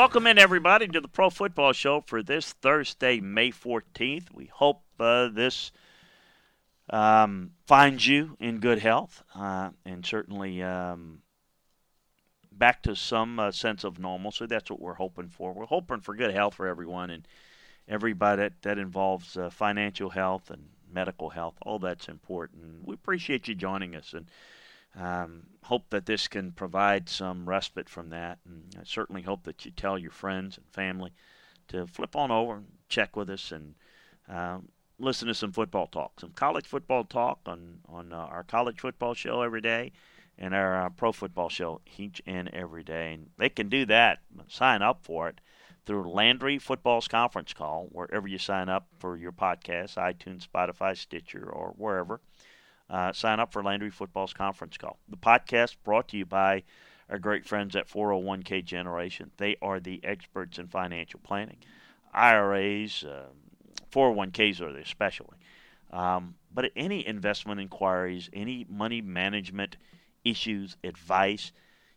Welcome in, everybody, to the Pro Football Show for this Thursday, May 14th. We hope this finds you in good health and certainly back to some sense of normalcy. That's what we're hoping for. We're hoping for good health for everyone, and everybody that involves financial health and medical health. All that's important. We appreciate you joining us, and hope that this can provide some respite from that. And I certainly hope that you tell your friends and family to flip on over and check with us and listen to some football talk, some college football talk on our college football show every day and our pro football show each and every day. And they can do that, sign up for it, through Landry Football's conference call, wherever you sign up for your podcast, iTunes, Spotify, Stitcher, or wherever. Sign up for Landry Football's conference call. The podcast brought to you by our great friends at 401k Generation. They are the experts in financial planning. IRAs, 401ks are there especially. But any investment inquiries, any money management issues, advice,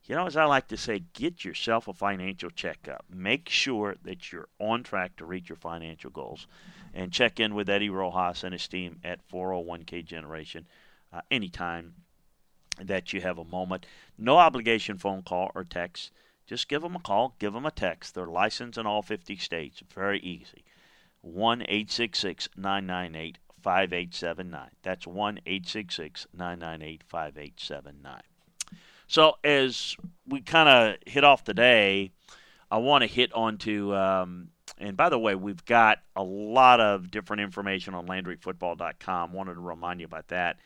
you know, as I like to say, get yourself a financial checkup. Make sure that you're on track to reach your financial goals. And check in with Eddie Rojas and his team at 401k Generation anytime that you have a moment. No obligation phone call or text. Just give them a call, give them a text. They're licensed in all 50 states. Very easy. 1-866-998-5879. That's 1-866-998-5879. So as we kind of hit off today, I want to hit on to and by the way, we've got a lot of different information on LandryFootball.com. Wanted to remind you about that.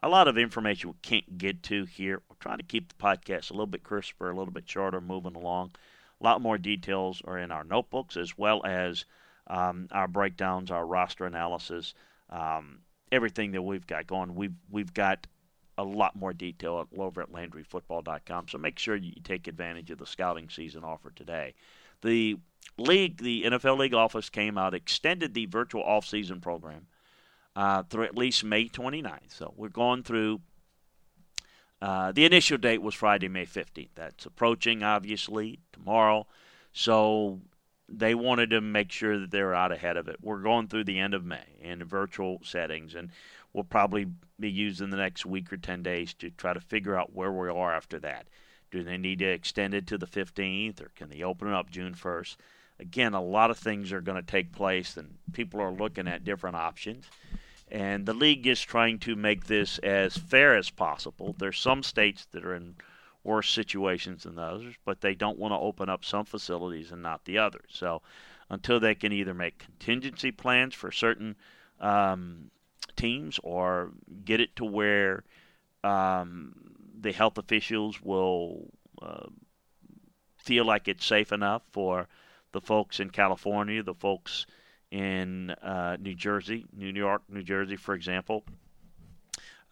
A lot of information we can't get to here. We're trying to keep the podcast a little bit crisper, a little bit shorter, moving along. A lot more details are in our notebooks as well as our breakdowns, our roster analysis, everything that we've got going. We've got a lot more detail over at LandryFootball.com, so make sure you take advantage of the scouting season offer today. The league, the NFL League office came out, extended the virtual off-season program through at least May 29th. So we're going through the initial date was Friday, May 15th. That's approaching, obviously, tomorrow. So they wanted to make sure that they're out ahead of it. We're going through the end of May in virtual settings, and we'll probably be using the next week or 10 days to try to figure out where we are after that. Do they need to extend it to the 15th, or can they open it up June 1st? Again, a lot of things are going to take place, and people are looking at different options. And the league is trying to make this as fair as possible. There's some states that are in worse situations than others, but they don't want to open up some facilities and not the others. So until they can either make contingency plans for certain teams or get it to where the health officials will feel like it's safe enough for the folks in California, the folks in New Jersey, New York, New Jersey, for example,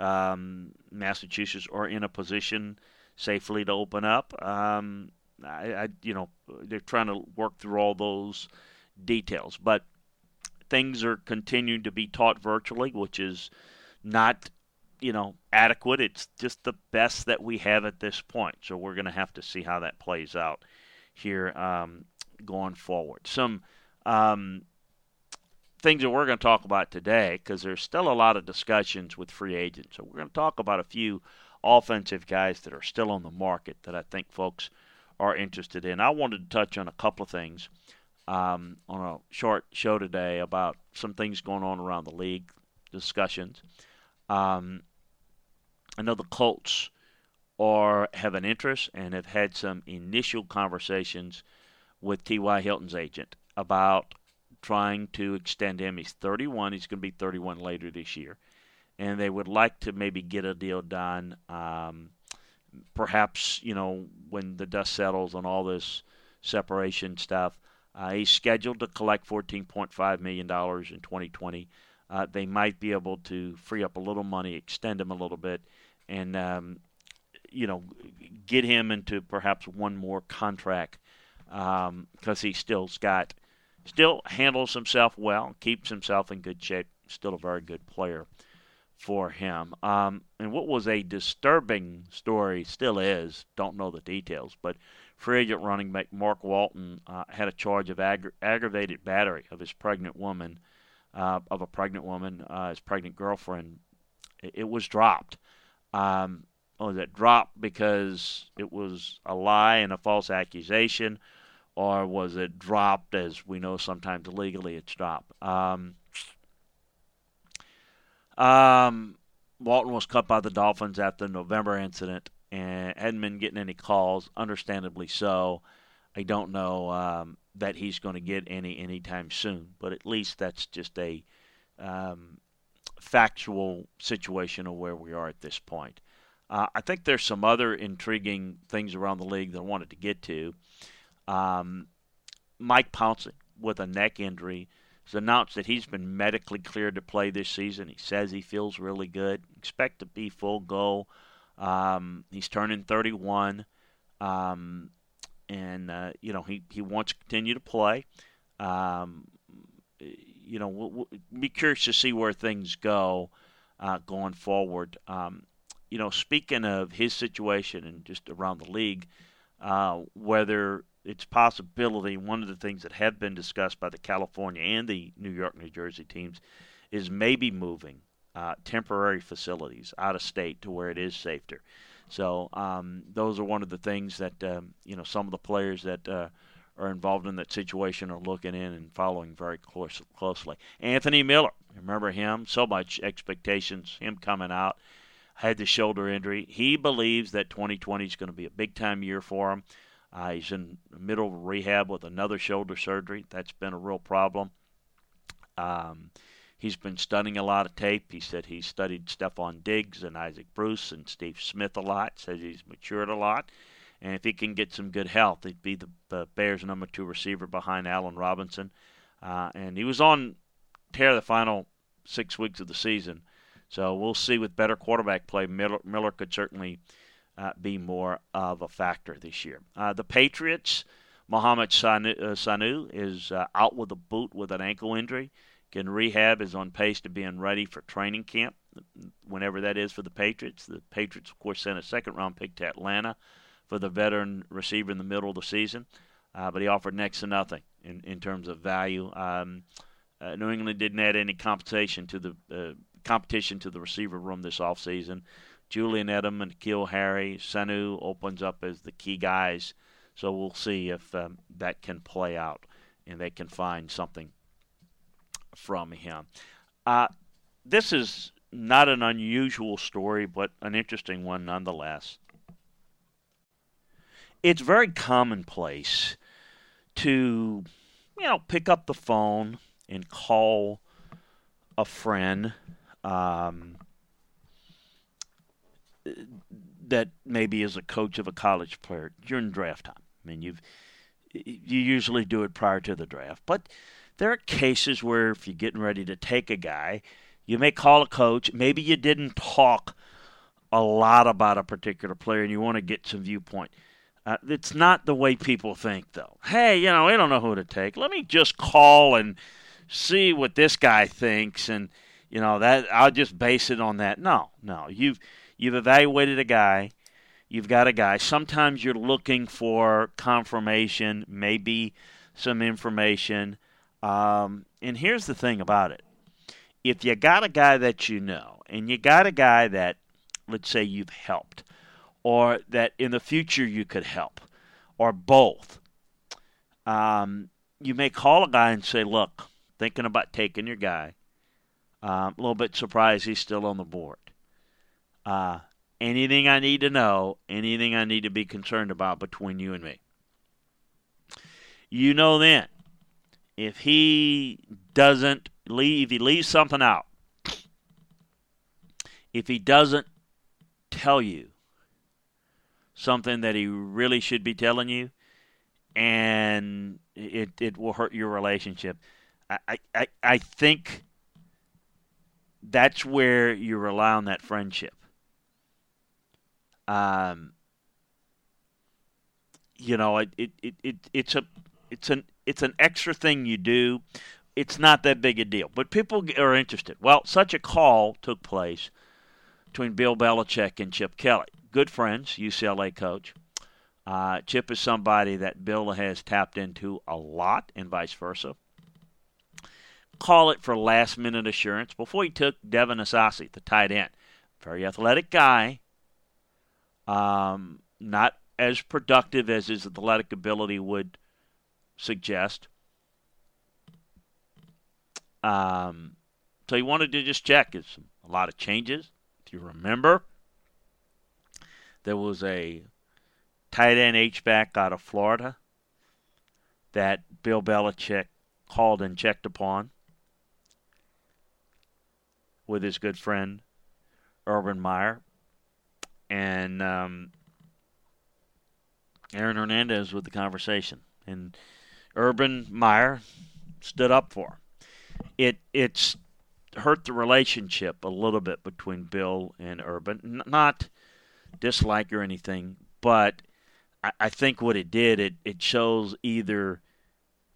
Massachusetts are in a position safely to open up. They're trying to work through all those details, but things are continuing to be taught virtually, which is not, adequate. It's just the best that we have at this point. So we're going to have to see how that plays out here going forward. Some things that we're going to talk about today, because there's still a lot of discussions with free agents. So we're going to talk about a few offensive guys that are still on the market that I think folks are interested in. I wanted to touch on a couple of things on a short show today about some things going on around the league, discussions. I know the Colts have an interest and have had some initial conversations with T.Y. Hilton's agent about trying to extend him. He's 31. He's going to be 31 later this year. And they would like to maybe get a deal done, perhaps, when the dust settles on all this separation stuff. He's scheduled to collect $14.5 million in 2020. They might be able to free up a little money, extend him a little bit, and, get him into perhaps one more contract because he still handles himself well, keeps himself in good shape, still a very good player for him. And what was a disturbing story still is, don't know the details, but Free agent running back Mark Walton had a charge of aggravated battery of his pregnant woman, his pregnant girlfriend. It was dropped. Was it dropped because it was a lie and a false accusation, or was it dropped, as we know sometimes legally it's dropped? Walton was cut by the Dolphins after the November incident and hadn't been getting any calls, understandably so. I don't know that he's going to get any anytime soon, but at least that's just a factual situation of where we are at this point. I think there's some other intriguing things around the league that I wanted to get to. Mike Pouncey, with a neck injury, has announced that he's been medically cleared to play this season. He says he feels really good. Expect to be full go. He's turning 31. He wants to continue to play. We'll be curious to see where things go going forward. Speaking of his situation and just around the league, whether it's possibility, one of the things that have been discussed by the California and the New York, New Jersey teams is maybe moving temporary facilities out of state to where it is safer. So those are one of the things that, some of the players that are involved in that situation are looking in and following very closely. Anthony Miller, remember him? So much expectations, him coming out. Had the shoulder injury. He believes that 2020 is going to be a big-time year for him. He's in the middle of rehab with another shoulder surgery. That's been a real problem. He's been studying a lot of tape. He said he studied Stephon Diggs and Isaac Bruce and Steve Smith a lot. Says he's matured a lot. And if he can get some good health, he'd be the Bears' number 2 receiver behind Allen Robinson. And he was on tear the final 6 weeks of the season. So we'll see with better quarterback play. Miller could certainly be more of a factor this year. The Patriots, Mohamed Sanu is out with a boot with an ankle injury. Again, rehab is on pace to being ready for training camp, whenever that is for the Patriots. The Patriots, of course, sent a second-round pick to Atlanta for the veteran receiver in the middle of the season, but he offered next to nothing in terms of value. New England didn't add any competition to the receiver room this offseason. Julian Edelman, N'Keal Harry, Sanu opens up as the key guys. So we'll see if that can play out and they can find something from him. This is not an unusual story, but an interesting one nonetheless. It's very commonplace to, pick up the phone and call a friend that maybe is a coach of a college player during draft time. I mean, you usually do it prior to the draft. But there are cases where if you're getting ready to take a guy, you may call a coach. Maybe you didn't talk a lot about a particular player and you want to get some viewpoint. It's not the way people think, though. Hey, I don't know who to take. Let me just call and see what this guy thinks, and that I'll just base it on that. No, you've evaluated a guy, you've got a guy. Sometimes you're looking for confirmation, maybe some information. And here's the thing about it: if you got a guy that you know, and you got a guy that, let's say, you've helped, or that in the future you could help, or both, you may call a guy and say, "Look, thinking about taking your guy. A little bit surprised he's still on the board. Anything I need to know, anything I need to be concerned about between you and me." Then, if he doesn't leave, he leaves something out. If he doesn't tell you something that he really should be telling you, and it will hurt your relationship. I think that's where you rely on that friendship. It's an extra thing you do. It's not that big a deal, but people are interested. Well, such a call took place between Bill Belichick and Chip Kelly, good friends, UCLA coach. Chip is somebody that Bill has tapped into a lot and vice versa. Call it for last-minute assurance. Before he took Devin Asiasi, the tight end, very athletic guy, not as productive as his athletic ability would suggest. So he wanted to just check. It's a lot of changes. If you remember, there was a tight end H-back out of Florida that Bill Belichick called and checked upon with his good friend Urban Meyer. And Aaron Hernandez with the conversation. And Urban Meyer stood up for him. It's hurt the relationship a little bit between Bill and Urban. Not dislike or anything, but I think what it did, it shows either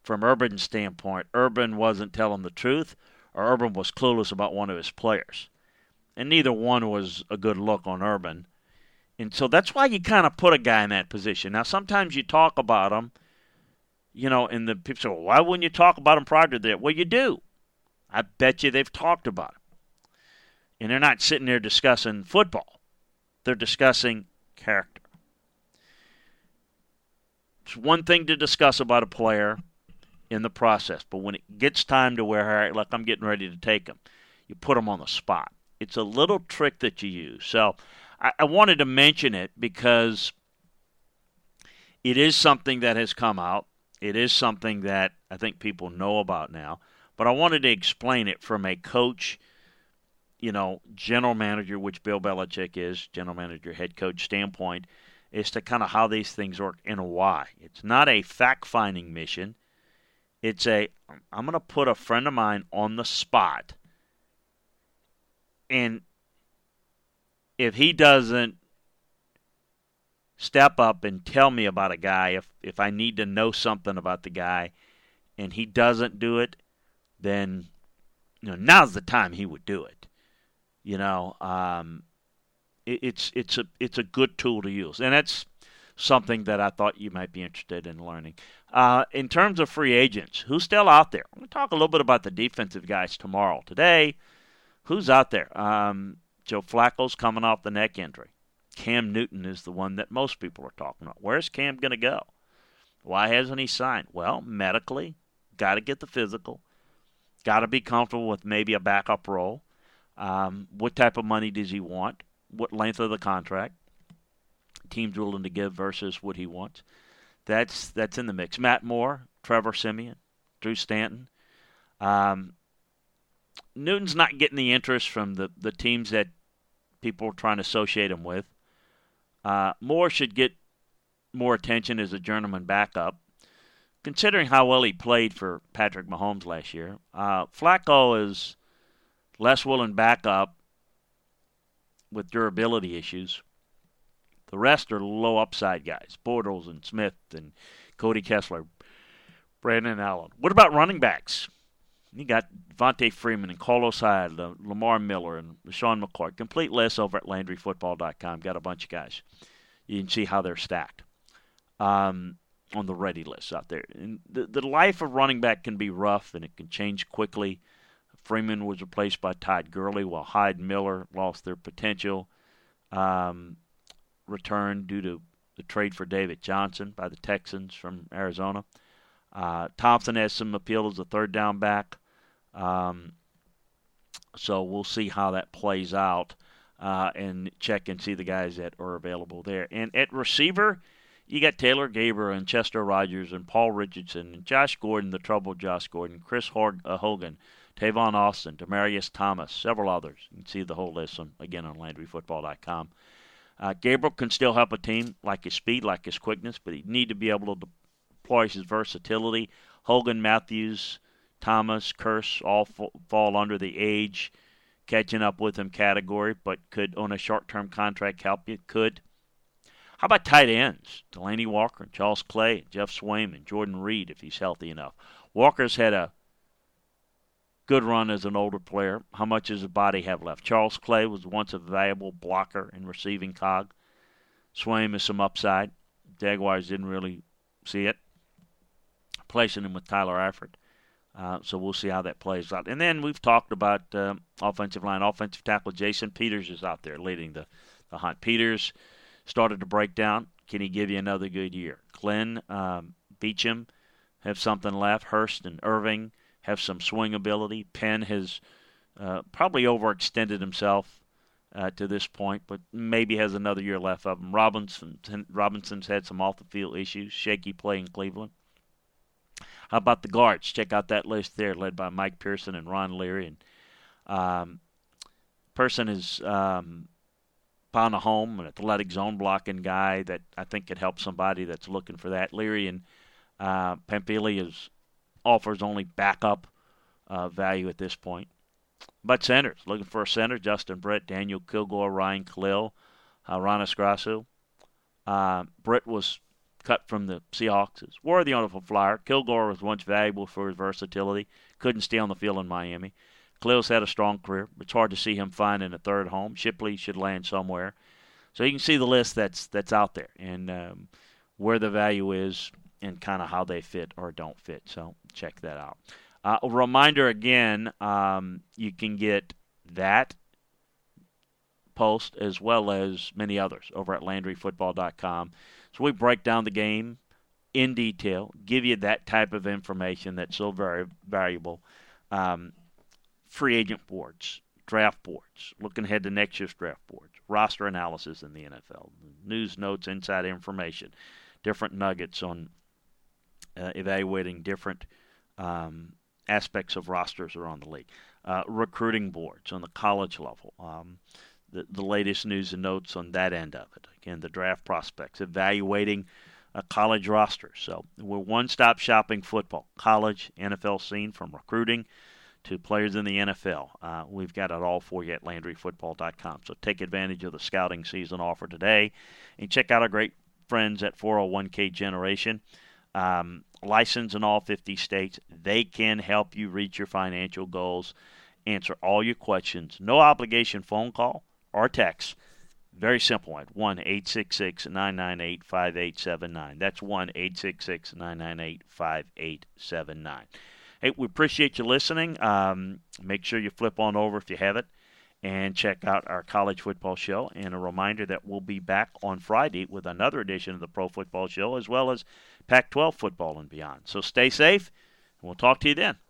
from Urban's standpoint, Urban wasn't telling the truth, or Urban was clueless about one of his players. And neither one was a good look on Urban. And so that's why you kind of put a guy in that position. Now, sometimes you talk about him, and the people say, well, why wouldn't you talk about him prior to that? Well, you do. I bet you they've talked about him. And they're not sitting there discussing football. They're discussing character. It's one thing to discuss about a player in the process, but when it gets time to where, all right, look, I'm getting ready to take him, you put him on the spot. It's a little trick that you use. So I wanted to mention it because it is something that has come out. It is something that I think people know about now. But I wanted to explain it from a coach, general manager, which Bill Belichick is, general manager, head coach standpoint, as to kind of how these things work and why. It's not a fact-finding mission. It's I'm going to put a friend of mine on the spot, and if he doesn't step up and tell me about a guy, if I need to know something about the guy and he doesn't do it, then now's the time he would do it. It's a good tool to use, and that's something that I thought you might be interested in learning. In terms of free agents, who's still out there? I'm going to talk a little bit about the defensive guys tomorrow. Today, who's out there? Joe Flacco's coming off the neck injury. Cam Newton is the one that most people are talking about. Where's Cam going to go? Why hasn't he signed? Well, medically, got to get the physical. Got to be comfortable with maybe a backup role. What type of money does he want? What length of the contract? Teams willing to give versus what he wants. That's in the mix. Matt Moore, Trevor Siemian, Drew Stanton. Newton's not getting the interest from the teams that people are trying to associate him with. Moore should get more attention as a journeyman backup, considering how well he played for Patrick Mahomes last year. Flacco is less willing backup with durability issues. The rest are low upside guys, Bortles and Smith and Cody Kessler, Brandon Allen. What about running backs? You got Devontae Freeman and Carlos Hyde, Lamar Miller and Shawn McCoy. Complete list over at LandryFootball.com. Got a bunch of guys. You can see how they're stacked on the ready list out there. And the life of running back can be rough, and it can change quickly. Freeman was replaced by Todd Gurley, while Hyde and Miller lost their potential. Return due to the trade for David Johnson by the Texans from Arizona. Thompson has some appeal as a third down back. So we'll see how that plays out and check and see the guys that are available there. And at receiver, you got Taylor Gabriel and Chester Rogers and Paul Richardson and Josh Gordon, the troubled Josh Gordon, Chris Hogan, Tavon Austin, Demarius Thomas, several others. You can see the whole list on LandryFootball.com. Gabriel can still help a team, like his speed, like his quickness, but he need to be able to deploy his versatility. Hogan, Matthews, Thomas, Curse all fall under the age catching up with him category, but could on a short-term contract help you? Could. How about tight ends? Delanie Walker, and Charles Clay, Jeff Swaim, and Jordan Reed if he's healthy enough. Walker's had a good run as an older player. How much does the body have left? Charles Clay was once a valuable blocker and receiving cog. Swaim is some upside. Jaguars didn't really see it, placing him with Tyler Eifert. So we'll see how that plays out. And then we've talked about offensive line. Offensive tackle Jason Peters is out there leading the hunt. Peters started to break down. Can he give you another good year? Glenn, Beecham have something left. Hurst and Irving have some swing ability. Penn has probably overextended himself to this point, but maybe has another year left of him. Robinson's had some off-the-field issues, shaky play in Cleveland. How about the guards? Check out that list there, led by Mike Pearson and Ron Leary. And Pearson is pound of home, an athletic zone blocking guy that I think could help somebody that's looking for that. Leary and Pampili offers only backup value at this point. But centers, looking for a center, Justin Britt, Daniel Kilgore, Ryan Khalil, Ronis Grasso. Britt was cut from the Seahawks. It's worthy on a flyer. Kilgore was once valuable for his versatility. Couldn't stay on the field in Miami. Khalil's had a strong career. It's hard to see him finding a third home. Shipley should land somewhere. So you can see the list that's out there and where the value is and kind of how they fit or don't fit. So check that out. A reminder again, you can get that post as well as many others over at LandryFootball.com. So we break down the game in detail, give you that type of information that's so very valuable. Free agent boards, draft boards, looking ahead to next year's draft boards, roster analysis in the NFL, news notes, inside information, different nuggets on evaluating different aspects of rosters around the league. Recruiting boards on the college level, the latest news and notes on that end of it. Again, the draft prospects, evaluating a college roster. So we're one-stop shopping football, college, NFL scene, from recruiting to players in the NFL. We've got it all for you at LandryFootball.com. So take advantage of the scouting season offer today and check out our great friends at 401k Generation. Licensed in all 50 states, they can help you reach your financial goals, answer all your questions. No obligation phone call or text. Very simple at 1-866-998-5879. That's 1-866-998-5879. Hey, we appreciate you listening. Make sure you flip on over if you haven't and check out our college football show. And a reminder that we'll be back on Friday with another edition of the Pro Football Show as well as Pac-12 football and beyond. So stay safe, and we'll talk to you then.